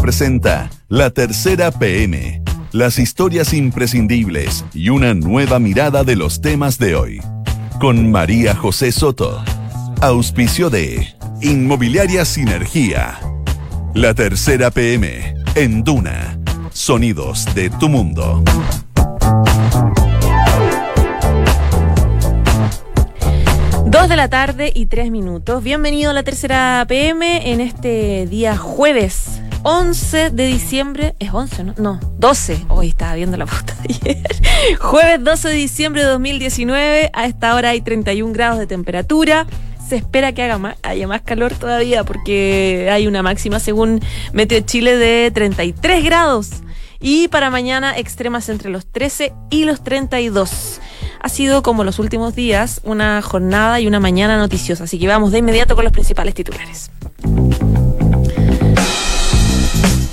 Sinergía presenta La Tercera PM, las historias imprescindibles y una nueva mirada de los temas de hoy. Con María José Soto. Auspicio de Inmobiliaria Sinergía. La Tercera PM en Duna. Sonidos de tu mundo. Dos de la tarde y 3 minutos. Bienvenido a la tercera PM en este día jueves 11 de diciembre. ¿Es 11, no? No, 12. Hoy estaba viendo la posta de ayer. Jueves 12 de diciembre de 2019. A esta hora hay 31 grados de temperatura. Se espera que haya más calor todavía porque hay una máxima, según Meteo Chile, de 33 grados. Y para mañana, extremas entre los 13 y los 32. Ha sido, como los últimos días, una jornada y una mañana noticiosa. Así que vamos de inmediato con los principales titulares.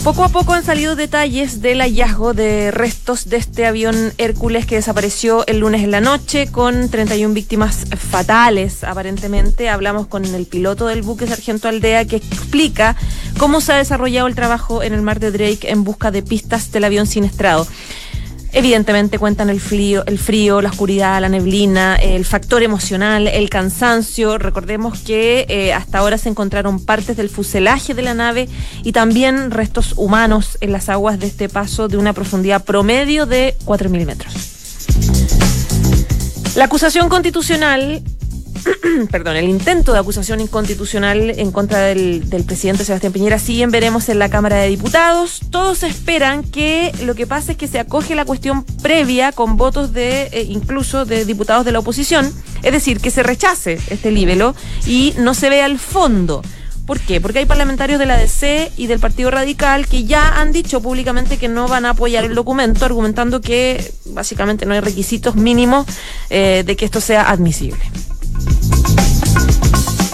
Poco a poco han salido detalles del hallazgo de restos de este avión Hércules que desapareció el lunes en la noche con 31 víctimas fatales. Aparentemente hablamos con el piloto del buque, Sargento Aldea, que explica cómo se ha desarrollado el trabajo en el mar de Drake en busca de pistas del avión siniestrado. Evidentemente cuentan el frío, la oscuridad, la neblina, el factor emocional, el cansancio. Recordemos que hasta ahora se encontraron partes del fuselaje de la nave y también restos humanos en las aguas de este paso de una profundidad promedio de 4.000 metros. La acusación constitucional... el intento de acusación inconstitucional en contra del presidente Sebastián Piñera siguen veremos en la Cámara de Diputados. Todos esperan que lo que pasa es que se acoge la cuestión previa con votos de incluso de diputados de la oposición, es decir, que se rechace este libelo y no se vea el fondo. ¿Por qué? Porque hay parlamentarios de la DC y del Partido Radical que ya han dicho públicamente que no van a apoyar el documento, argumentando que básicamente no hay requisitos mínimos de que esto sea admisible.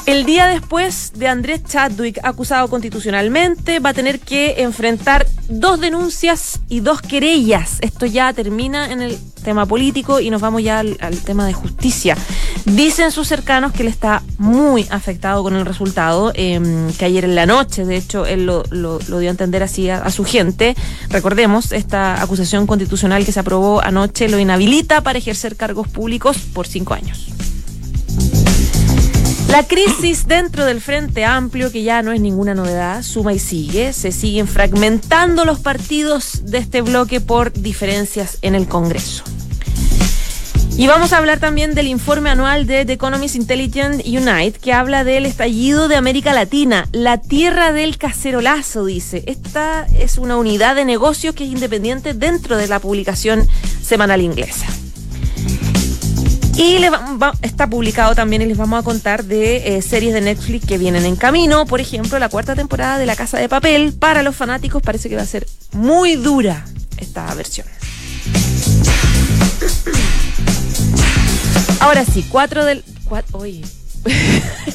El día después de Andrés Chadwick, acusado constitucionalmente, va a tener que enfrentar 2 denuncias y 2 querellas. Esto ya termina en el tema político y nos vamos ya al tema de justicia. Dicen sus cercanos que él está muy afectado con el resultado, que ayer en la noche, de hecho, él lo dio a entender así a su gente. Recordemos, esta acusación constitucional que se aprobó anoche lo inhabilita para ejercer cargos públicos por 5 años. La crisis dentro del Frente Amplio, que ya no es ninguna novedad, suma y sigue. Se siguen fragmentando los partidos de este bloque por diferencias en el Congreso. Y vamos a hablar también del informe anual de The Economist Intelligence Unit, que habla del estallido de América Latina, la tierra del cacerolazo, dice. Esta es una unidad de negocios que es independiente dentro de la publicación semanal inglesa. Y está publicado también y les vamos a contar de series de Netflix que vienen en camino. Por ejemplo, la 4ª temporada de La Casa de Papel. Para los fanáticos parece que va a ser muy dura esta versión. Ahora sí, 4 Oye,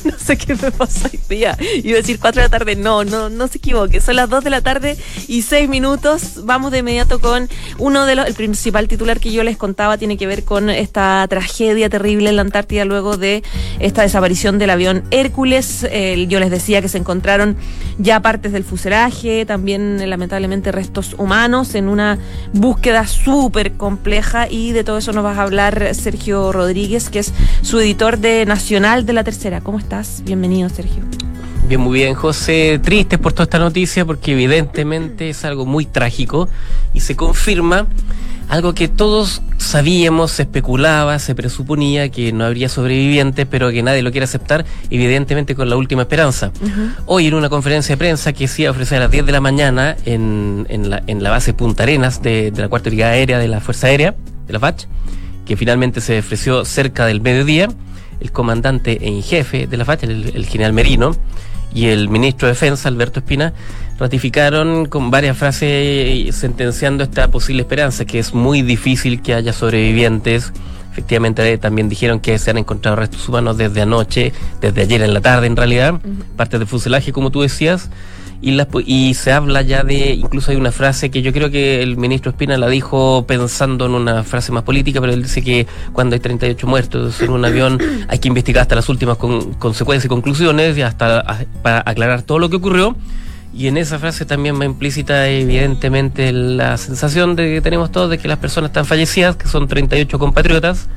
no sé qué me pasó hoy día. Iba a decir 4 de la tarde. No se equivoque. Son las 2 de la tarde y 6 minutos. Vamos de inmediato con uno de los... El principal titular que yo les contaba tiene que ver con esta tragedia terrible en la Antártida luego de esta desaparición del avión Hércules. Yo les decía que se encontraron ya partes del fuselaje, también lamentablemente restos humanos en una búsqueda súper compleja, y de todo eso nos va a hablar Sergio Rodríguez, que es su editor de Nacional de la Tercera. ¿Cómo estás? Bienvenido, Sergio. Bien, muy bien, José. Tristes por toda esta noticia porque evidentemente es algo muy trágico y se confirma algo que todos sabíamos, se especulaba, se presuponía que no habría sobrevivientes, pero que nadie lo quiere aceptar, evidentemente con la última esperanza. Uh-huh. Hoy en una conferencia de prensa que se iba a ofrecer a las 10 de la mañana en la base Punta Arenas de la cuarta Brigada aérea de la Fuerza Aérea, de la FACH, que finalmente se ofreció cerca del mediodía, el comandante en jefe de la FACH, el general Merino, y el ministro de Defensa, Alberto Espina, ratificaron con varias frases sentenciando esta posible esperanza, que es muy difícil que haya sobrevivientes. Efectivamente, también dijeron que se han encontrado restos humanos desde ayer en la tarde en realidad, uh-huh. Partes de fuselaje, como tú decías, y se habla ya de, incluso hay una frase que yo creo que el ministro Espina la dijo pensando en una frase más política, pero él dice que cuando hay 38 muertos en un avión hay que investigar hasta las últimas consecuencias y conclusiones, y hasta para aclarar todo lo que ocurrió, Y en esa frase también va implícita, evidentemente, la sensación de que tenemos todos de que las personas están fallecidas, que son 38 compatriotas,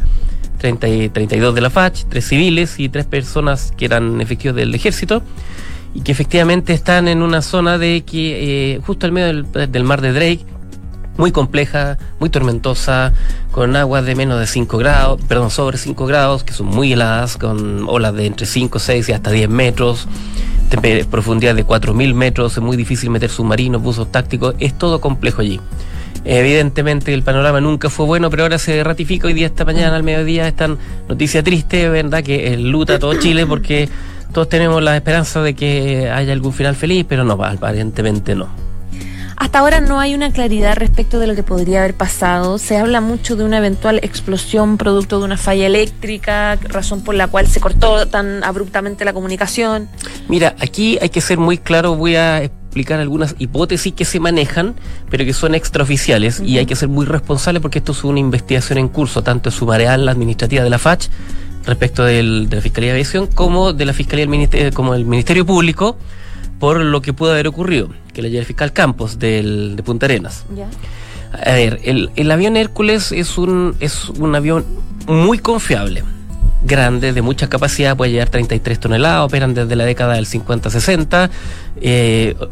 32 de la FACH, 3 civiles y 3 personas que eran efectivos del ejército, y que efectivamente están en una zona de que justo al medio del mar de Drake, muy compleja, muy tormentosa, con aguas de menos de 5 grados, perdón, sobre 5 grados, que son muy heladas, con olas de entre 5, 6 y hasta 10 metros, profundidad de 4.000 metros, es muy difícil meter submarinos, buzos tácticos, es todo complejo allí. Evidentemente el panorama nunca fue bueno, pero ahora se ratifica. Hoy día, esta mañana, al mediodía, esta noticia triste, ¿verdad?, que luta todo Chile, porque todos tenemos la esperanza de que haya algún final feliz, pero no, aparentemente no. Hasta ahora no hay una claridad respecto de lo que podría haber pasado. Se habla mucho de una eventual explosión producto de una falla eléctrica, razón por la cual se cortó tan abruptamente la comunicación. Mira, aquí hay que ser muy claro, voy a explicar algunas hipótesis que se manejan, pero que son extraoficiales, y hay que ser muy responsable porque esto es una investigación en curso, tanto sumarial, la administrativa de la FACH, respecto de la Fiscalía de Aviación, como de la Fiscalía como el Ministerio Público, por lo que pudo haber ocurrido, que le lleva el fiscal Campos de Punta Arenas. Yeah. A ver, el avión Hércules es un avión muy confiable, grande, de mucha capacidad, puede llevar 33 toneladas, operan desde la década del 50-60,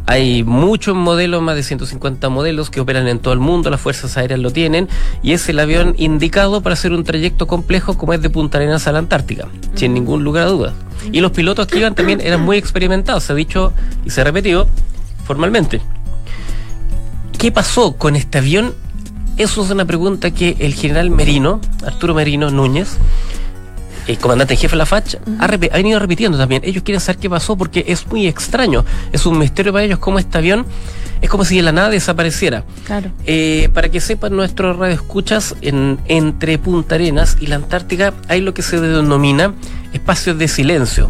hay muchos modelos, más de 150 modelos que operan en todo el mundo, las fuerzas aéreas lo tienen, y es el avión indicado para hacer un trayecto complejo como es de Punta Arenas a la Antártica, sin ningún lugar a dudas. Y los pilotos que iban también eran muy experimentados, se ha dicho y se ha repetido formalmente. ¿Qué pasó con este avión? Eso es una pregunta que el general Merino, Arturo Merino Núñez, el comandante en jefe de la FACH, ha venido repitiendo también. Ellos quieren saber qué pasó porque es muy extraño, es un misterio para ellos cómo este avión, es como si de la nada desapareciera. Claro. Para que sepan nuestros radioescuchas, entre Punta Arenas y la Antártica hay lo que se denomina espacios de silencio,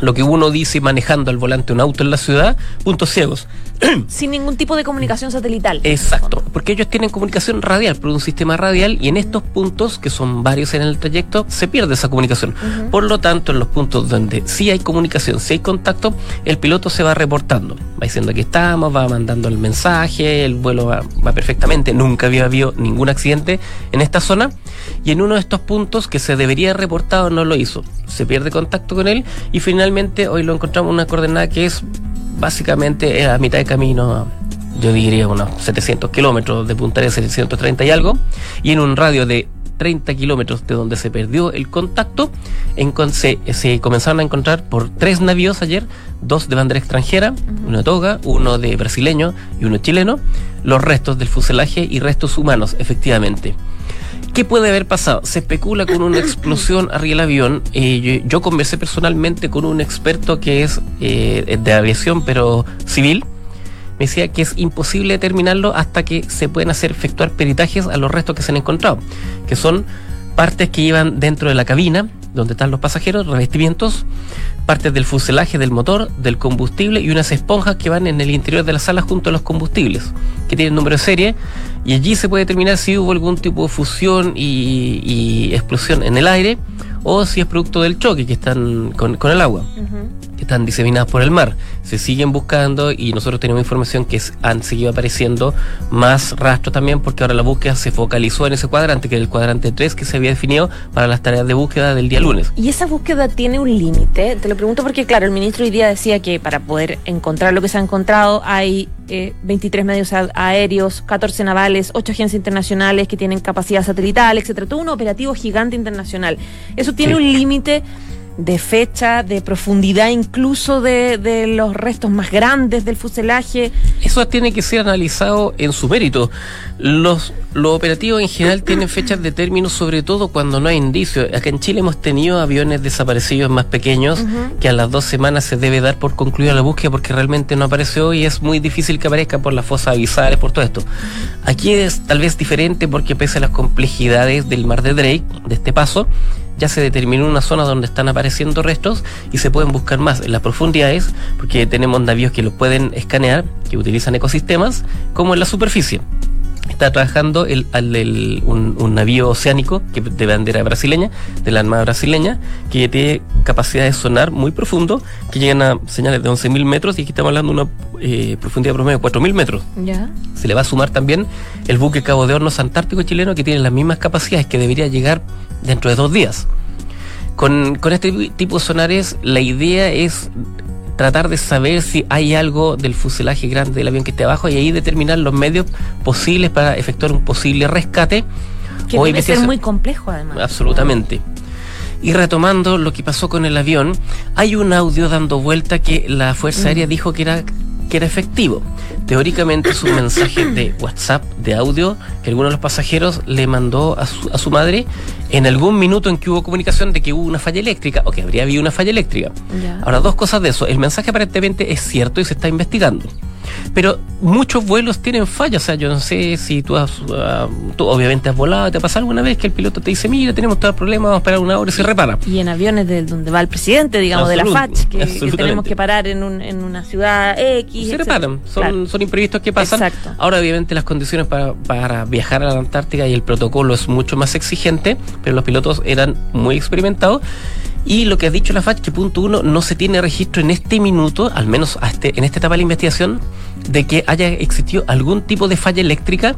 lo que uno dice manejando al volante un auto en la ciudad, puntos ciegos. Sin ningún tipo de comunicación satelital. Exacto, porque ellos tienen comunicación radial por un sistema radial, y en estos puntos, que son varios en el trayecto, se pierde esa comunicación. Por lo tanto, en los puntos donde sí hay comunicación, sí hay contacto, el piloto se va reportando, va diciendo aquí estamos, va mandando el mensaje, el vuelo va perfectamente, nunca había habido ningún accidente en esta zona, y en uno de estos puntos que se debería haber reportado no lo hizo, se pierde contacto con él, y finalmente hoy lo encontramos en una coordenada que es básicamente a mitad de camino, yo diría unos 700 kilómetros de Punta Arenas, 730 y algo, y en un radio de 30 kilómetros de donde se perdió el contacto, se comenzaron a encontrar por 3 navíos ayer, 2 de bandera extranjera, uno de toga, uno de brasileño y uno chileno, los restos del fuselaje y restos humanos, efectivamente. ¿Qué puede haber pasado? Se especula con una explosión arriba del avión. Yo conversé personalmente con un experto que es de aviación, pero civil. Me decía que es imposible determinarlo hasta que se pueden efectuar peritajes a los restos que se han encontrado, que son partes que iban dentro de la cabina, donde están los pasajeros, revestimientos, partes del fuselaje, del motor, del combustible, y unas esponjas que van en el interior de la sala junto a los combustibles, que tienen número de serie, y allí se puede determinar si hubo algún tipo de fusión y explosión en el aire, o si es producto del choque que están con el agua, que están diseminadas por el mar. Se siguen buscando, y nosotros tenemos información que han seguido apareciendo más rastros también, porque ahora la búsqueda se focalizó en ese cuadrante, que era el cuadrante 3 que se había definido para las tareas de búsqueda del día lunes. ¿Y esa búsqueda tiene un límite? Te lo pregunto porque, claro, el ministro hoy día decía que para poder encontrar lo que se ha encontrado hay 23 medios aéreos, 14 navales, 8 agencias internacionales que tienen capacidad satelital, etcétera, todo un operativo gigante internacional. ¿Eso tiene un límite de fecha, de profundidad, incluso de los restos más grandes del fuselaje? Eso tiene que ser analizado en su mérito. Los operativos en general tienen fechas de término, sobre todo cuando no hay indicios. Acá en Chile hemos tenido aviones desaparecidos más pequeños, que a las 2 semanas se debe dar por concluida la búsqueda, porque realmente no apareció, y es muy difícil que aparezca por las fosas abisales, por todo esto. Aquí es tal vez diferente, porque pese a las complejidades del mar de Drake, de este paso, ya se determinó una zona donde están apareciendo restos y se pueden buscar más en las profundidades, porque tenemos navíos que los pueden escanear, que utilizan ecosistemas, como en la superficie. está trabajando un navío oceánico que de bandera brasileña, de la Armada brasileña, que tiene capacidad de sonar muy profundo, que llegan a señales de 11.000 metros, y aquí estamos hablando de una profundidad promedio de 4.000 metros. ¿Ya? Se le va a sumar también el buque Cabo de Hornos Antártico chileno, que tiene las mismas capacidades, que debería llegar dentro de 2 días. Con este tipo de sonares, la idea es tratar de saber si hay algo del fuselaje grande del avión que esté abajo, y ahí determinar los medios posibles para efectuar un posible rescate. Que puede ser muy complejo, además. Absolutamente. Y retomando lo que pasó con el avión, hay un audio dando vuelta que la Fuerza Aérea dijo que era efectivo. Teóricamente es un mensaje de WhatsApp, de audio, que alguno de los pasajeros le mandó a su madre en algún minuto en que hubo comunicación de que hubo una falla eléctrica, o que habría habido una falla eléctrica. Ya. Ahora, dos cosas de eso. El mensaje aparentemente es cierto y se está investigando. Pero muchos vuelos tienen fallas. O sea, yo no sé si tú obviamente has volado, te ha pasado alguna vez que el piloto te dice: mira, tenemos todo el problema, vamos a parar una hora y se repara. Y en aviones de donde va el presidente, digamos, de la FACH, que tenemos que parar en una ciudad X. Se reparan, son imprevistos que pasan. Exacto. Ahora, obviamente, las condiciones para viajar a la Antártica y el protocolo es mucho más exigente, pero los pilotos eran muy experimentados. Y lo que ha dicho la FACH, que punto uno, no se tiene registro en este minuto, al menos en esta etapa de la investigación, de que haya existido algún tipo de falla eléctrica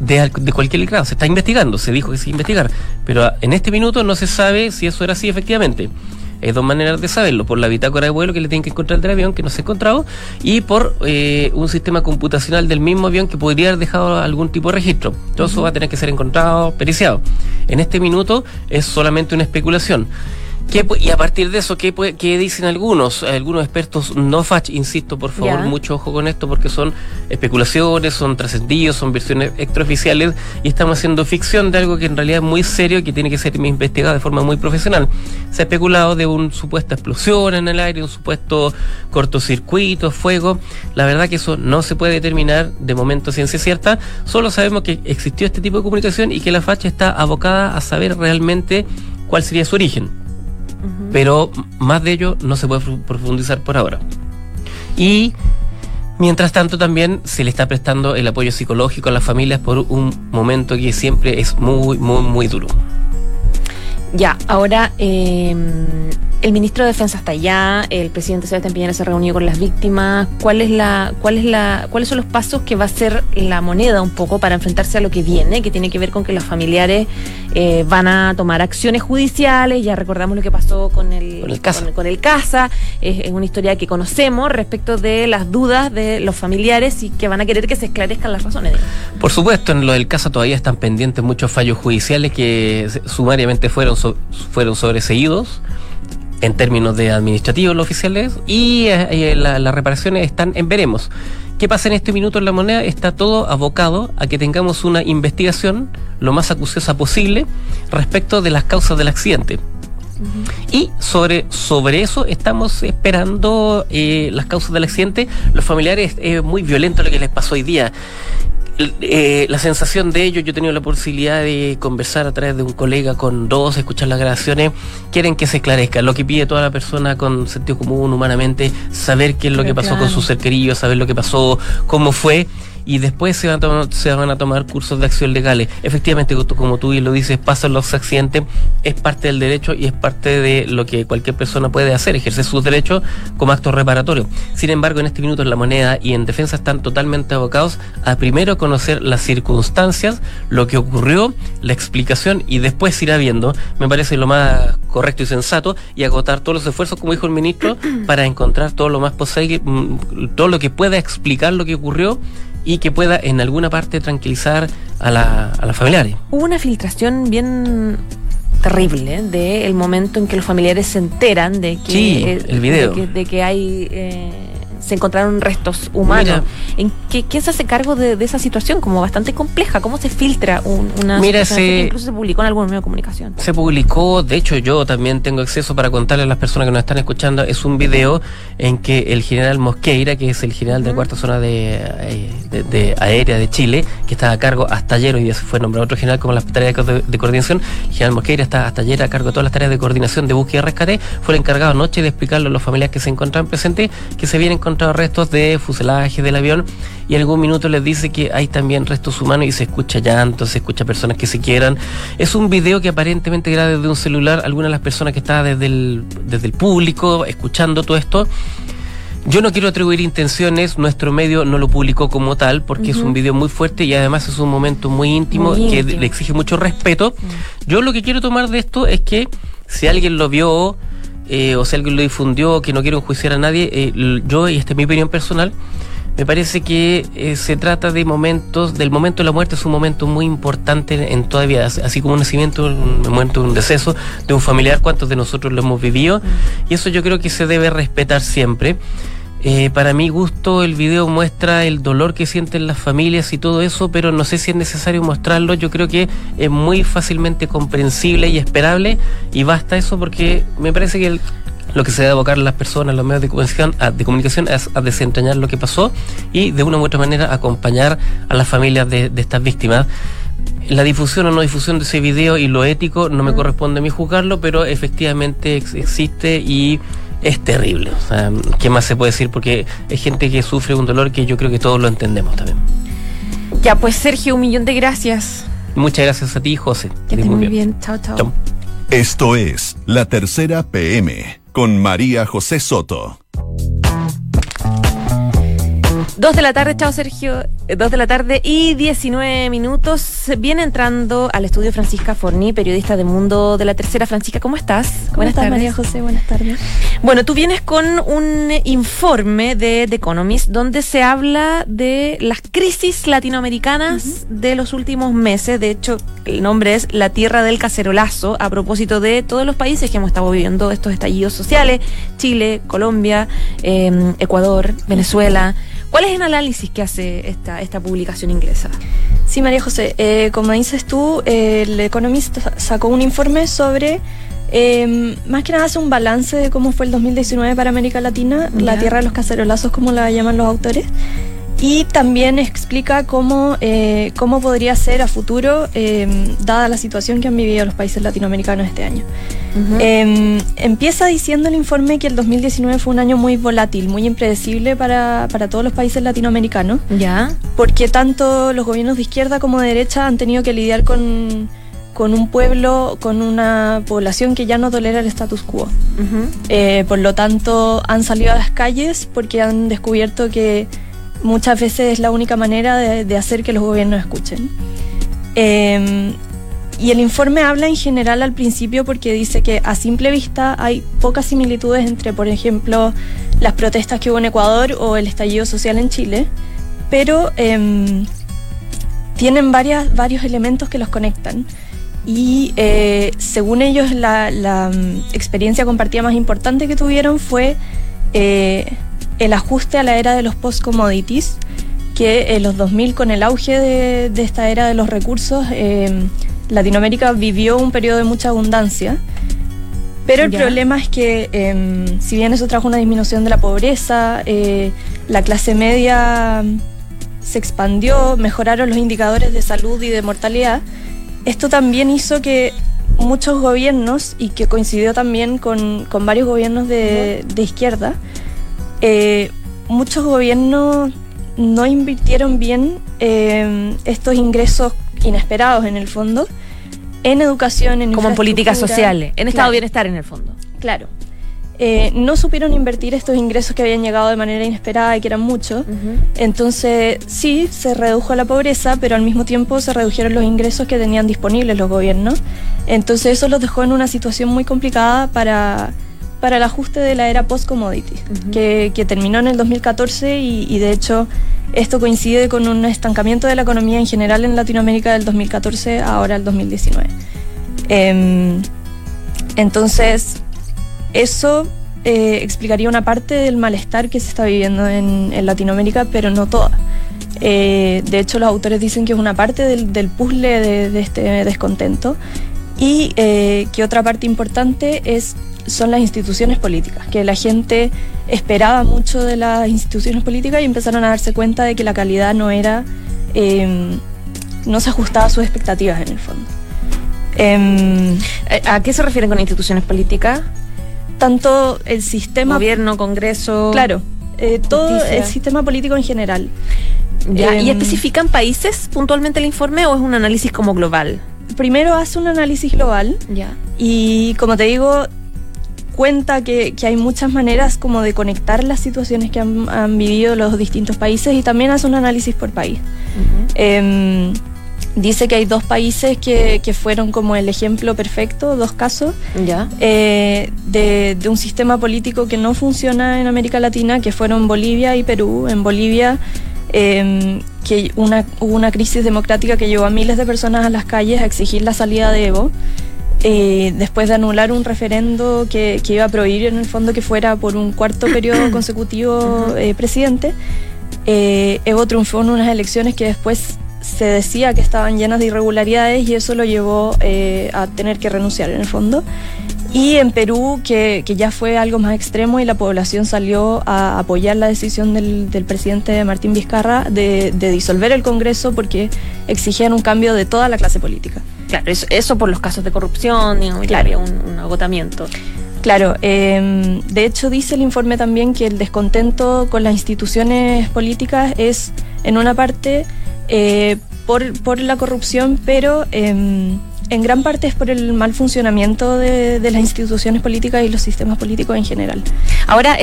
de cualquier grado. Se está investigando, se dijo que se iba a investigar, pero en este minuto no se sabe si eso era así efectivamente. Hay dos maneras de saberlo: por la bitácora de vuelo que le tienen que encontrar del avión, que no se ha encontrado, y por un sistema computacional del mismo avión que podría haber dejado algún tipo de registro. Todo eso va a tener que ser encontrado, periciado. En este minuto es solamente una especulación. Y a partir de eso, ¿qué dicen algunos expertos no FACH? Insisto, por favor, mucho ojo con esto, porque son especulaciones, son trascendidos, son versiones extraoficiales, y estamos haciendo ficción de algo que en realidad es muy serio y que tiene que ser investigado de forma muy profesional. Se ha especulado de una supuesta explosión en el aire, un supuesto cortocircuito, fuego. La verdad que eso no se puede determinar de momento ciencia cierta. Solo sabemos que existió este tipo de comunicación y que la FACH está abocada a saber realmente cuál sería su origen. Pero más de ello no se puede profundizar por ahora. Y mientras tanto también se le está prestando el apoyo psicológico a las familias por un momento que siempre es muy, muy, muy duro. Ya, ahora el ministro de Defensa está allá, el presidente Sebastián Piñera se reunió con las víctimas. ¿Cuáles son los pasos que va a hacer la moneda un poco para enfrentarse a lo que viene, que tiene que ver con que los familiares van a tomar acciones judiciales? Ya recordamos lo que pasó con el CASA. Es una historia que conocemos respecto de las dudas de los familiares y que van a querer que se esclarezcan las razones. Por supuesto, en lo del CASA todavía están pendientes muchos fallos judiciales que sumariamente fueron sobreseídos en términos de administrativos los oficiales, y las reparaciones están en veremos. ¿Qué pasa en este minuto en la moneda? Está todo abocado a que tengamos una investigación lo más acuciosa posible respecto de las causas del accidente. Y sobre eso estamos esperando las causas del accidente. Los familiares, es muy violento lo que les pasó hoy día. La sensación de ellos, yo he tenido la posibilidad de conversar a través de un colega con dos, escuchar las grabaciones, quieren que se esclarezca. Lo que pide toda la persona con sentido común, humanamente, saber qué es lo que pasó con su ser querido, saber lo que pasó, cómo fue, y después se van a tomar cursos de acción legales. Efectivamente, como tú bien lo dices, pasan los accidentes, es parte del derecho y es parte de lo que cualquier persona puede hacer, ejercer sus derechos como acto reparatorio. Sin embargo, en este minuto en la moneda y en defensa están totalmente abocados a primero conocer las circunstancias, lo que ocurrió, la explicación, y después irá viendo, me parece lo más correcto y sensato, y agotar todos los esfuerzos, como dijo el ministro, para encontrar todo lo más posible, todo lo que pueda explicar lo que ocurrió y que pueda en alguna parte tranquilizar a las familiares. Hubo una filtración bien terrible del momento en que los familiares se enteran de que el video de que hay se encontraron restos humanos. ¿En quién se hace cargo de esa situación como bastante compleja? ¿Cómo se filtra una situación que incluso se publicó en algún medio de comunicación? Se publicó, de hecho yo también tengo acceso para contarle a las personas que nos están escuchando, es un video en que el general Mosqueira, que es el general de la cuarta zona de aérea de Chile, que estaba a cargo hasta ayer, hoy día se fue nombrado otro general como las tareas de coordinación, el general Mosqueira está hasta ayer a cargo de todas las tareas de coordinación de búsqueda y rescate, fue el encargado anoche de explicarlo a los familiares que se encontraban presentes, que se vienen con encontrado restos de fuselaje del avión, y en algún minuto les dice que hay también restos humanos y se escucha llanto, se escucha personas que se quiebran. Es un video que aparentemente graba desde un celular alguna de las personas que estaba desde el público escuchando todo esto. Yo no quiero atribuir intenciones, nuestro medio no lo publicó como tal, porque es un video muy fuerte y además es un momento muy íntimo, que le exige mucho respeto. Yo lo que quiero tomar de esto es que si alguien lo vio, o si alguien lo difundió, que no quiero enjuiciar a nadie, yo, y esta es mi opinión personal, me parece que se trata de momentos, del momento de la muerte es un momento muy importante en toda vida, así como un nacimiento, un momento de un deceso, de un familiar, cuántos de nosotros lo hemos vivido, y eso yo creo que se debe respetar siempre. Para mi gusto el video muestra el dolor que sienten las familias y todo eso, pero no sé si es necesario mostrarlo. Yo creo que es muy fácilmente comprensible y esperable, y basta eso, porque me parece que lo que se debe abocar a las personas, los medios de comunicación, es a desentrañar lo que pasó y de una u otra manera acompañar a las familias de estas víctimas. La difusión o no difusión de ese video y lo ético no me corresponde a mí juzgarlo, pero efectivamente existe y es terrible. O sea, ¿qué más se puede decir? Porque es gente que sufre un dolor que yo creo que todos lo entendemos también. Ya, pues Sergio, un millón de gracias. Muchas gracias a ti, José. Que estés muy bien. Chao, chao. Esto es La Tercera PM con María José Soto. 2 de la tarde, chao Sergio. 2 de la tarde y 19 minutos. Viene entrando al estudio Francisca Forni, periodista de Mundo de la Tercera. Francisca, ¿cómo estás? Buenas tardes, María José, buenas tardes. Bueno, tú vienes con un informe de The Economist donde se habla de las crisis latinoamericanas de los últimos meses. De hecho, el nombre es La Tierra del Cacerolazo, a propósito de todos los países que hemos estado viviendo estos estallidos sociales: Chile, Colombia, Ecuador, Venezuela. ¿Cuál es el análisis que hace esta publicación inglesa? Sí, María José, como dices tú, el Economist sacó un informe sobre, más que nada hace un balance de cómo fue el 2019 para América Latina, la tierra de los cacerolazos, como la llaman los autores, y también explica cómo podría ser a futuro, dada la situación que han vivido los países latinoamericanos este año. Empieza diciendo el informe que el 2019 fue un año muy volátil, muy impredecible para todos los países latinoamericanos, porque tanto los gobiernos de izquierda como de derecha han tenido que lidiar con un pueblo, con una población que ya no tolera el status quo. Por lo tanto, han salido a las calles porque han descubierto que muchas veces es la única manera de hacer que los gobiernos escuchen. Y el informe habla en general al principio porque dice que a simple vista hay pocas similitudes entre, por ejemplo, las protestas que hubo en Ecuador o el estallido social en Chile, pero tienen varios elementos que los conectan. Y según ellos, la experiencia compartida más importante que tuvieron fue el ajuste a la era de los post-commodities, que en los 2000, con el auge de esta era de los recursos, Latinoamérica vivió un periodo de mucha abundancia, pero el problema es que si bien eso trajo una disminución de la pobreza, la clase media se expandió, mejoraron los indicadores de salud y de mortalidad, esto también hizo que muchos gobiernos, y que coincidió también con varios gobiernos de izquierda, muchos gobiernos no invirtieron bien estos ingresos inesperados, en el fondo, en educación, en como en políticas sociales, en estado de bienestar, en el fondo. Claro. No supieron invertir estos ingresos que habían llegado de manera inesperada y que eran muchos. Entonces, sí, se redujo la pobreza, pero al mismo tiempo se redujeron los ingresos que tenían disponibles los gobiernos. Entonces, eso los dejó en una situación muy complicada para el ajuste de la era post-commodity, que terminó en el 2014 y de hecho esto coincide con un estancamiento de la economía en general en Latinoamérica del 2014 a ahora el 2019. Entonces, eso explicaría una parte del malestar que se está viviendo en Latinoamérica, pero no toda. De hecho, los autores dicen que es una parte del puzzle de este descontento, y que otra parte importante son las instituciones políticas, que la gente esperaba mucho de las instituciones políticas y empezaron a darse cuenta de que la calidad no era, no se ajustaba a sus expectativas, en el fondo. ¿A qué se refieren con instituciones políticas? Tanto el sistema, gobierno, Congreso. Claro. todo justicia. El sistema político en general. Ya, ¿y especifican países puntualmente el informe o es un análisis como global? Primero hace un análisis global, ya. Y como te digo, cuenta que hay muchas maneras como de conectar las situaciones que han vivido los distintos países, y también hace un análisis por país. Uh-huh. Dice que hay dos países que fueron como el ejemplo perfecto, dos casos, ya. De un sistema político que no funciona en América Latina, que fueron Bolivia y Perú. En Bolivia que hubo una crisis democrática que llevó a miles de personas a las calles a exigir la salida de Evo, después de anular un referendo que iba a prohibir en el fondo que fuera por un cuarto periodo consecutivo presidente. Evo triunfó en unas elecciones que después se decía que estaban llenas de irregularidades, y eso lo llevó a tener que renunciar en el fondo. Y en Perú, que ya fue algo más extremo, y la población salió a apoyar la decisión del presidente Martín Vizcarra de disolver el Congreso, porque exigían un cambio de toda la clase política. Claro, eso por los casos de corrupción, digamos, claro. Ya había un agotamiento. Claro, de hecho dice el informe también que el descontento con las instituciones políticas es, en una parte, por la corrupción, pero en gran parte es por el mal funcionamiento de las instituciones políticas y los sistemas políticos en general. Ahora,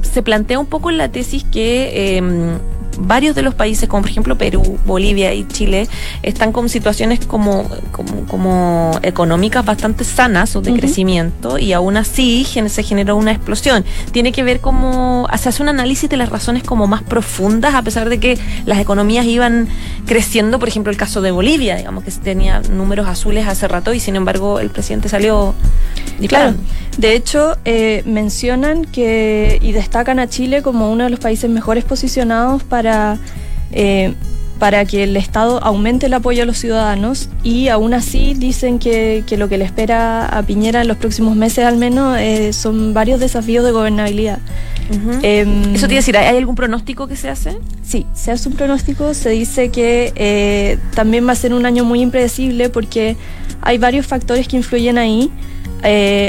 se plantea un poco en la tesis que varios de los países, como por ejemplo Perú, Bolivia y Chile, están con situaciones como económicas bastante sanas o de crecimiento, y aún así se generó una explosión. Tiene que ver como, se hace un análisis de las razones como más profundas, a pesar de que las economías iban creciendo. Por ejemplo, el caso de Bolivia, digamos, que tenía números azules hace rato y sin embargo el presidente salió disparando. Claro, de hecho mencionan y destacan a Chile como uno de los países mejores posicionados para que el Estado aumente el apoyo a los ciudadanos, y aún así dicen que lo que le espera a Piñera en los próximos meses al menos son varios desafíos de gobernabilidad. Uh-huh. Eso te iba a decir, ¿hay algún pronóstico que se hace? Sí, se hace un pronóstico. Se dice que también va a ser un año muy impredecible, porque hay varios factores que influyen ahí.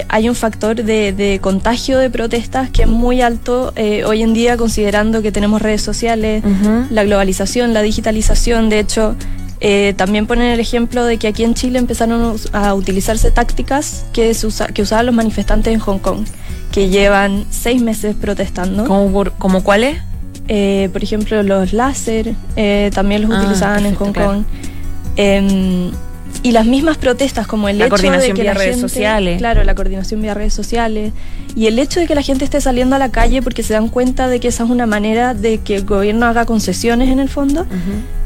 Hay un factor de contagio de protestas que es muy alto hoy en día, considerando que tenemos redes sociales, uh-huh. la globalización, la digitalización. De hecho, también ponen el ejemplo de que aquí en Chile empezaron a utilizarse tácticas que usaban los manifestantes en Hong Kong, que llevan 6 meses protestando. ¿Cómo cuáles? Por ejemplo, los láser, también los utilizaban perfecto, en Hong claro. Kong. Y las mismas protestas, como el hecho de que la redes gente, sociales. Claro, la coordinación vía redes sociales, y el hecho de que la gente esté saliendo a la calle porque se dan cuenta de que esa es una manera de que el gobierno haga concesiones en el fondo, uh-huh.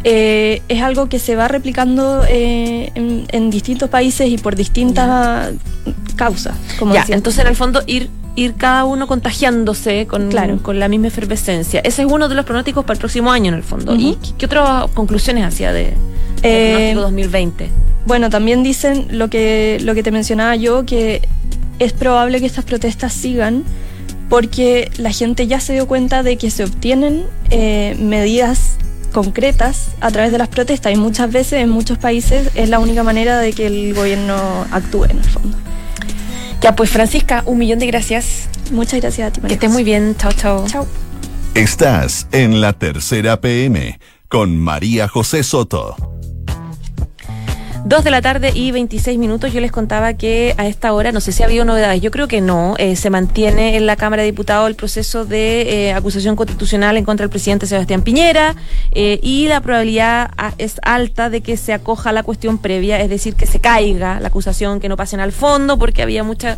Es algo que se va replicando en distintos países y por distintas uh-huh. causas. Como ya, entonces en el fondo ir cada uno contagiándose claro. con la misma efervescencia. Ese es uno de los pronósticos para el próximo año en el fondo. Uh-huh. ¿Y qué otras conclusiones hacía de pronóstico 2020? Bueno, también dicen lo que te mencionaba yo, que es probable que estas protestas sigan, porque la gente ya se dio cuenta de que se obtienen medidas concretas a través de las protestas, y muchas veces en muchos países es la única manera de que el gobierno actúe en el fondo. Ya, pues Francisca, 1 millón de gracias. Muchas gracias a ti, María. Que estés muy bien. Chao, chao. Chao. Estás en La Tercera PM con María José Soto. 2:26 PM. Yo les contaba que a esta hora, no sé si ha habido novedades, yo creo que no. Se mantiene en la Cámara de Diputados el proceso de acusación constitucional en contra del presidente Sebastián Piñera, y la probabilidad es alta de que se acoja la cuestión previa, es decir, que se caiga la acusación, que no pasen al fondo, porque había mucha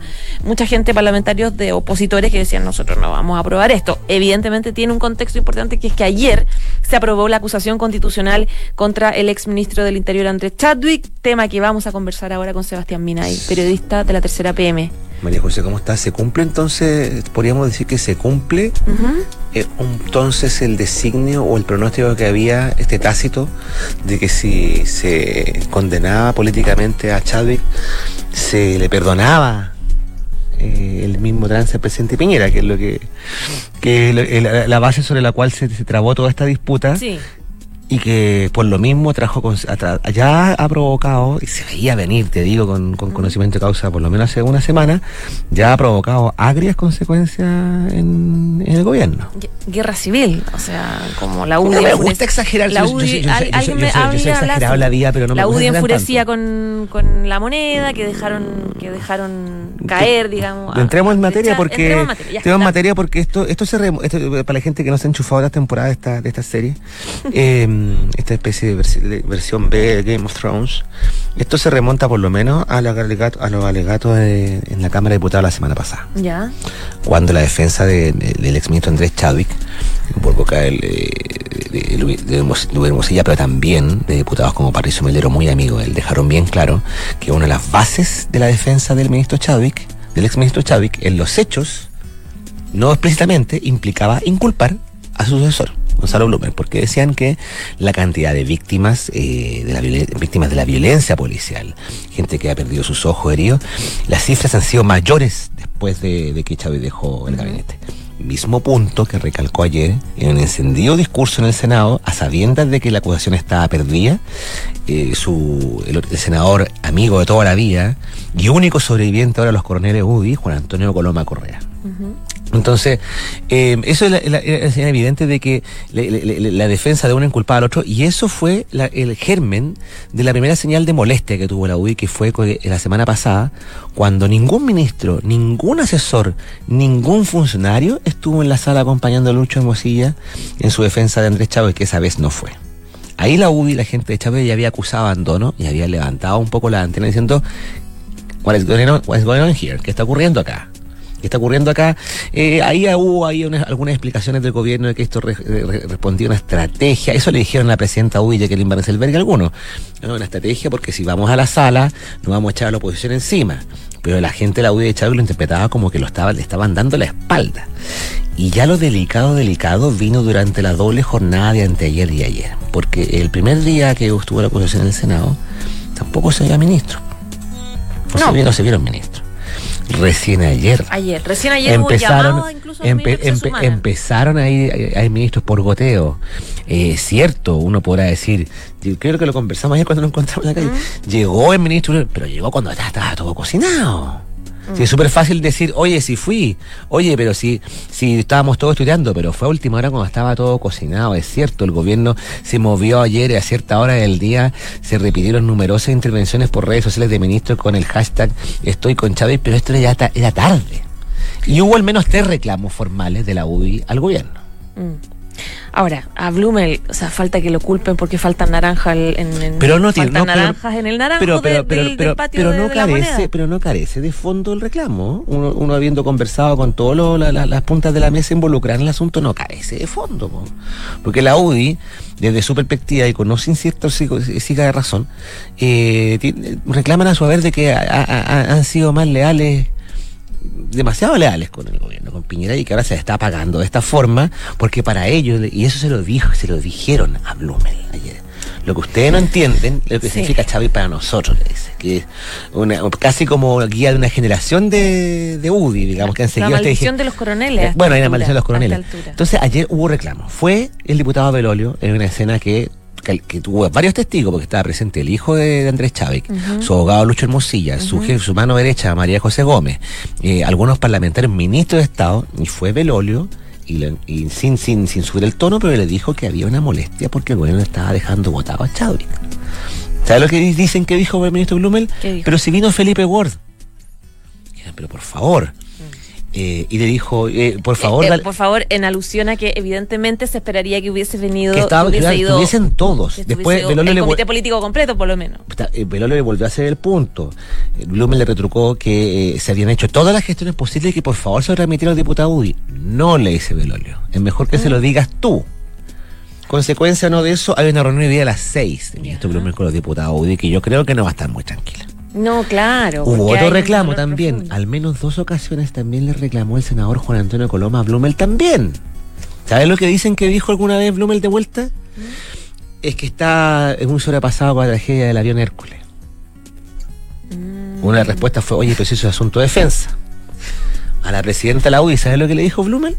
gente, parlamentarios de opositores, que decían: nosotros no vamos a aprobar esto. Evidentemente tiene un contexto importante, que es que ayer se aprobó la acusación constitucional contra el exministro del Interior, Andrés Chadwick, tema que vamos a conversar ahora con Sebastián Minay, periodista de La Tercera PM. María José, ¿cómo estás? ¿Se cumple entonces, podríamos decir que se cumple uh-huh. Entonces el designio o el pronóstico que había, tácito, de que si se condenaba políticamente a Chadwick, se le perdonaba el mismo trance al presidente Piñera, que es lo que es la base sobre la cual se trabó toda esta disputa? Sí. Y que por lo mismo ya ha provocado, y se veía venir, te digo, con conocimiento de causa por lo menos hace una semana, ya ha provocado agrias consecuencias en el gobierno. guerra civil, o sea, como la UDI. No me gusta exagerar. La UDI, alguien me había hablado. La UDI enfurecía con la moneda que dejaron caer, digamos. Entremos en materia porque esto se para la gente que no se ha enchufado a las temporadas de esta serie, esta especie de versión B de Game of Thrones. Esto se remonta por lo menos a los alegatos en la Cámara de Diputados la semana pasada. Ya. Cuando la defensa del exministro Andrés Chadwick, por boca de Luis Hermosilla, pero también de diputados como Patricio Melero, muy amigo de él, dejaron bien claro que una de las bases de la defensa del exministro Chadwick, en los hechos, no explícitamente, implicaba inculpar a su sucesor, Gonzalo Blumel, porque decían que la cantidad de víctimas de la violencia policial, gente que ha perdido sus ojos, heridos, las cifras han sido mayores después de que Chávez dejó el gabinete. Mismo punto que recalcó ayer en un encendido discurso en el Senado, a sabiendas de que la acusación estaba perdida. El senador, amigo de toda la vida y único sobreviviente ahora de los coroneles UDI, Juan Antonio Coloma Correa. Uh-huh. Entonces, eso es la evidente de que la defensa de uno inculpaba al otro, y eso fue el germen de la primera señal de molestia que tuvo la UDI, que fue la semana pasada, cuando ningún ministro, ningún asesor, ningún funcionario estuvo en la sala acompañando a Lucho Hermosilla en su defensa de Andrés Chávez, que esa vez no fue. Ahí la UDI, la gente de Chávez, ya había acusado abandono y había levantado un poco la antena diciendo, What is going on here? ¿Qué está ocurriendo acá? Ahí hubo algunas explicaciones del gobierno de que esto respondía a una estrategia. Eso le dijeron a la presidenta UDI, Jacqueline Barreselberg, algunos. No, una estrategia porque si vamos a la sala nos vamos a echar a la oposición encima. Pero la gente de la UDI de Chávez lo interpretaba como que le estaban dando la espalda. Y ya lo delicado vino durante la doble jornada de anteayer y ayer. Porque el primer día que estuvo la oposición en el Senado tampoco se veía ministro. No se vieron ministros. Recién ayer empezaron, hubo incluso empezaron a ir ministros por goteo. Cierto, uno podrá decir, yo creo que lo conversamos ayer cuando nos encontramos en la calle, llegó el ministro, pero llegó cuando ya estaba todo cocinado. Sí, es súper fácil decir, pero si estábamos todos estudiando, pero fue a última hora cuando estaba todo cocinado. Es cierto, el gobierno se movió ayer a cierta hora del día, se repitieron numerosas intervenciones por redes sociales de ministros con el hashtag Estoy con Chávez, pero esto ya era tarde. Y hubo al menos 3 reclamos formales de la UDI al gobierno. Ahora, a Blumel, o sea, falta que lo culpen porque faltan naranjas en el naranjo del patio pero no carece de fondo el reclamo. Uno habiendo conversado con todas las puntas de la mesa involucradas en el asunto, no carece de fondo. Porque la UDI, desde su perspectiva y con no sin cierta siga de razón, reclaman a su haber de que han sido más leales, demasiado leales con el gobierno, con Piñera, y que ahora se está pagando de esta forma, porque para ellos, y eso se lo dijeron a Blumel ayer, lo que ustedes no entienden, lo que significa Chávez para nosotros, le dice, que es casi como guía de una generación de UDI, digamos, que han seguido. La maldición de los coroneles. Bueno, hay una maldición de los coroneles. Entonces, ayer hubo reclamo. Fue el diputado Belolio en una escena que tuvo varios testigos, porque estaba presente el hijo de Andrés Chadwick, uh-huh, su abogado Lucho Hermosilla, uh-huh, su jefe, su mano derecha María José Gómez, algunos parlamentarios, ministros de Estado, y fue Belolio y sin subir el tono, pero le dijo que había una molestia porque el gobierno estaba dejando votado a Chadwick. ¿Sabes lo que dicen que dijo el ministro Blumel? Pero si vino Felipe Ward, pero por favor. Y le dijo, por favor, en alusión a que evidentemente se esperaría que hubiese venido, que estuviesen todos, que después Belolio, el comité político completo por lo menos. Belolio le volvió a hacer el punto. Blumel le retrucó que se habían hecho todas las gestiones posibles y que por favor se lo remitiera al diputado UDI. No, le dice Belolio, es mejor que se lo digas tú. Consecuencia no de eso, hay una reunión hoy día a las 6 del ministro Blumel con los diputados UDI, que yo creo que no va a estar muy tranquila. No, claro. Hubo otro reclamo también. Profundo. Al menos 2 ocasiones también le reclamó el senador Juan Antonio Coloma a Blumel también. ¿Sabes lo que dicen que dijo alguna vez Blumel de vuelta? Es que está en un sobrepasado con la tragedia del avión Hércules. Una de las respuestas fue, oye, pero eso es asunto de defensa. A la presidenta de la UDI, ¿sabes lo que le dijo Blumel?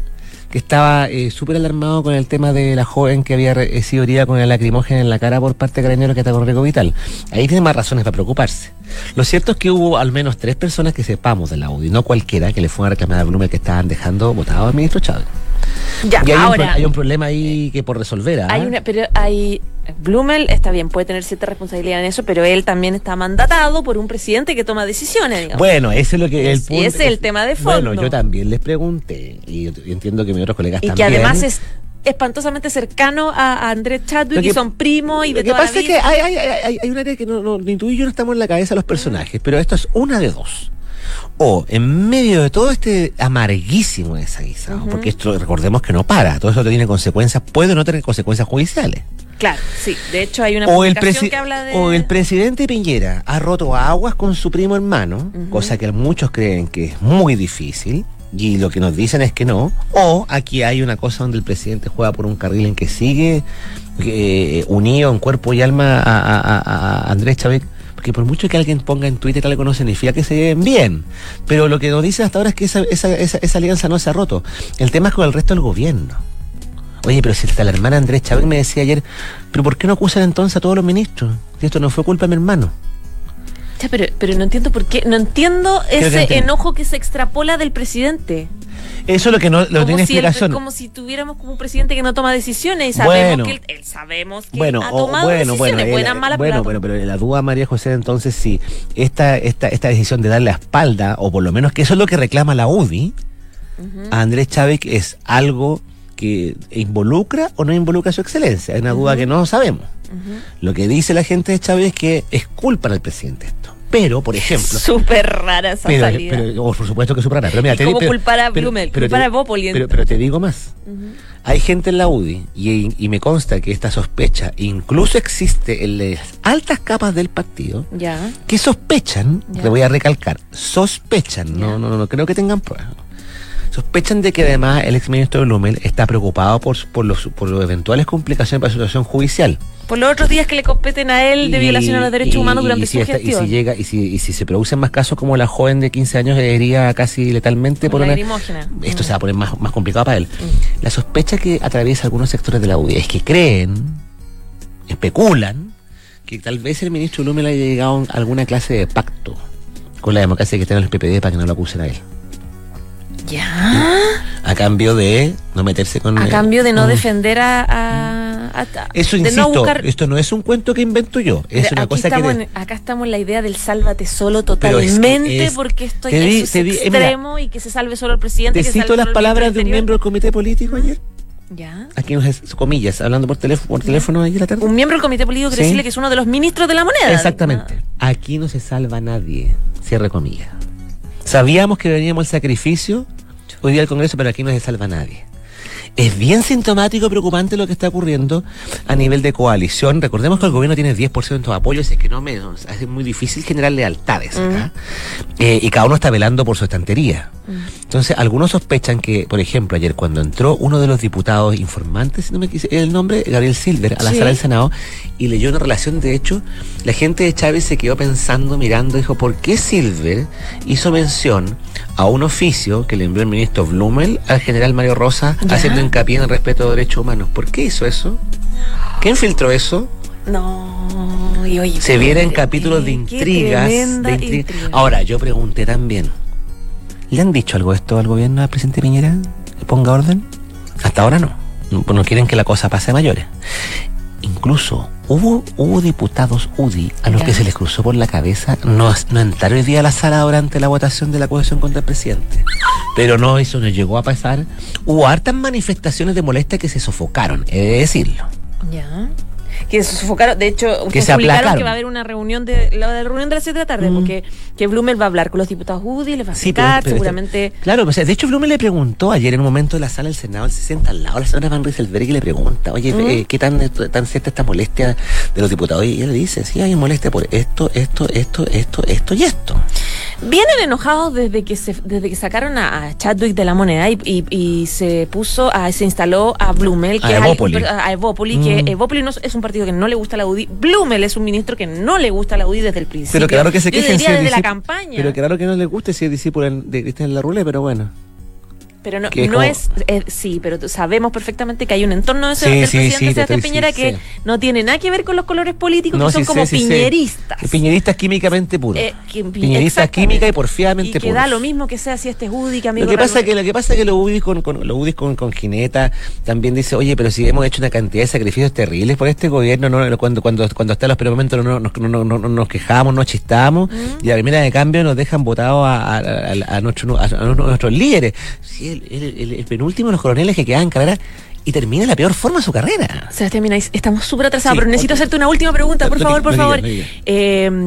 Que estaba súper alarmado con el tema de la joven que había sido herida con el lacrimógeno en la cara por parte de carabineros que está con riesgo vital. Ahí tiene más razones para preocuparse. Lo cierto es que hubo al menos 3 personas que sepamos de la UDI, no cualquiera, que le fueron a reclamar a Blumel que estaban dejando votado al ministro Chávez. Ya, y hay, ahora, hay un problema ahí que por resolver, ¿eh? Blumel está bien, puede tener cierta responsabilidad en eso, pero él también está mandatado por un presidente que toma decisiones, digamos. Bueno, ese es lo que el tema de fondo. Bueno, yo también les pregunté y entiendo que mis otros colegas también. Y que además es espantosamente cercano a Andrés Chadwick, que son primos y de toda la vida. Lo que pasa es que hay un área que no, ni tú y yo no estamos en la cabeza de los personajes, pero esto es una de dos. O en medio de todo este amarguísimo desaguisado, porque esto recordemos que no para, todo eso tiene consecuencias, puede o no tener consecuencias judiciales. Claro, sí, de hecho hay una publicación que habla de... O el presidente Piñera ha roto aguas con su primo hermano, cosa que muchos creen que es muy difícil, y lo que nos dicen es que no, o aquí hay una cosa donde el presidente juega por un carril en que sigue unido en cuerpo y alma a Andrés Chávez, que por mucho que alguien ponga en Twitter algo no significa que se lleven bien, pero lo que nos dicen hasta ahora es que esa alianza no se ha roto. El tema es con el resto del gobierno. Oye, pero si hasta la hermana Andrés Chávez me decía ayer, ¿pero por qué no acusan entonces a todos los ministros? Si esto no fue culpa de mi hermano. Ya, pero no entiendo por qué, no entiendo ese enojo que se extrapola del presidente. Eso es lo que no lo tiene explicación. Como si tuviéramos como un presidente que no toma decisiones y sabemos que él ha tomado decisiones, buenas, malas. Bueno, pero la duda, María José, entonces, si esta decisión de darle la espalda, o por lo menos que eso es lo que reclama la UDI, a Andrés Chávez, es algo que involucra o no involucra a su excelencia. Es una duda que no sabemos. Lo que dice la gente de Chávez es que es culpa del presidente esto. Pero, por ejemplo... Súper rara esa salida. Pero, por supuesto que es súper rara. Pero mira, culpar a Blumel, culpar a Bópoli. Pero te digo más. Hay gente en la UDI, y me consta que esta sospecha incluso existe en las altas capas del partido, que sospechan, te voy a recalcar, sospechan, no creo que tengan pruebas, sospechan de que además el exministro Blumel está preocupado por los eventuales complicaciones para la situación judicial. Por los otros días que le competen a él de violación a los derechos humanos durante su gestión. Y si se producen más casos como la joven de 15 años herida casi letalmente por una lagrimógena. Esto se va a poner más complicado para él. La sospecha que atraviesa algunos sectores de la UDI es que creen, especulan, que tal vez el ministro Blumel haya llegado a alguna clase de pacto con la democracia que tiene los PPD para que no lo acusen a él. A cambio de no meterse con... A cambio de no defender a eso, insisto, no buscar... Esto no es un cuento que invento yo. Es una cosa que acá estamos en la idea del sálvate solo totalmente, porque esto es extremo, y que se salve solo el presidente. Te cito las palabras de un miembro del comité político ayer. Aquí nos es, comillas, hablando por teléfono ayer la tarde. Un miembro del comité político quiere decirle que es uno de los ministros de la moneda. Exactamente. Aquí no se salva nadie. Cierre comillas. Sabíamos que veníamos al sacrificio hoy día del Congreso, pero aquí no se salva nadie. Es bien sintomático y preocupante lo que está ocurriendo a nivel de coalición. Recordemos que el gobierno tiene 10% de apoyo, es que no menos. Es muy difícil generar lealtades acá. Y cada uno está velando por su estantería. Entonces, algunos sospechan que, por ejemplo, ayer cuando entró uno de los diputados informantes, si no me quise el nombre, Gabriel Silver, a la sala del Senado, y leyó una relación de hecho, la gente de Chávez se quedó pensando, mirando, dijo, ¿por qué Silver hizo mención a un oficio que le envió el ministro Blumel al general Mario Rosa, haciendo hincapié en el respeto de derechos humanos? ¿Por qué hizo eso? ¿Quién filtró eso? No, y oye, se vienen capítulos de intrigas, intriga. Ahora, yo pregunté también, ¿le han dicho algo esto al gobierno, al presidente Piñera? ¿Le ponga orden? Hasta ahora no quieren que la cosa pase a mayores. Incluso hubo diputados UDI a los que se les cruzó por la cabeza no entrar hoy día a la sala durante la votación de la acusación contra el presidente. Pero no, eso no llegó a pasar. Hubo hartas manifestaciones de molestia que se sofocaron, he de decirlo. Que se sofocaron, de hecho, ustedes publicaron que va a haber una reunión de las 7 de la tarde, porque Blumel va a hablar con los diputados UDI, les va a explicar, seguramente. Claro, pues, de hecho Blumel le preguntó ayer en un momento en la sala del Senado, él se sienta al lado de la señora Barreselberg y le pregunta, oye, ¿qué tan cierta esta molestia de los diputados? Y él le dice, sí, hay molestia por esto y esto. Vienen enojados desde que sacaron a Chadwick de la moneda y se instaló a Blumel, que a Evópoli, que Evópoli no es un partido que no le gusta a la UDI. Blumel es un ministro que no le gusta a la UDI desde el principio. Pero claro que se quejen desde la campaña. Pero claro que no le guste si es discípulo de Cristian Larroulé, pero bueno. Pero no, no como... sí, pero sabemos perfectamente que hay un entorno de presidente Sebastián Piñera que no tiene nada que ver con los colores políticos, no, que son como piñeristas. Piñeristas químicamente puros. Piñeristas química y porfiadamente puros. Y que da lo mismo que sea si este es UDI, que amigo. Lo que pasa es que los UDI con Jineta también dice, oye, pero si hemos hecho una cantidad de sacrificios terribles por este gobierno, no, cuando hasta los momentos nos quejamos, nos chistamos, y a primera de cambio nos dejan votados a nuestros líderes. Sí, el penúltimo de los coroneles que quedaban en carrera y termina la peor forma su carrera. Sebastián, mira, estamos súper atrasados, pero necesito hacerte una última pregunta, por favor.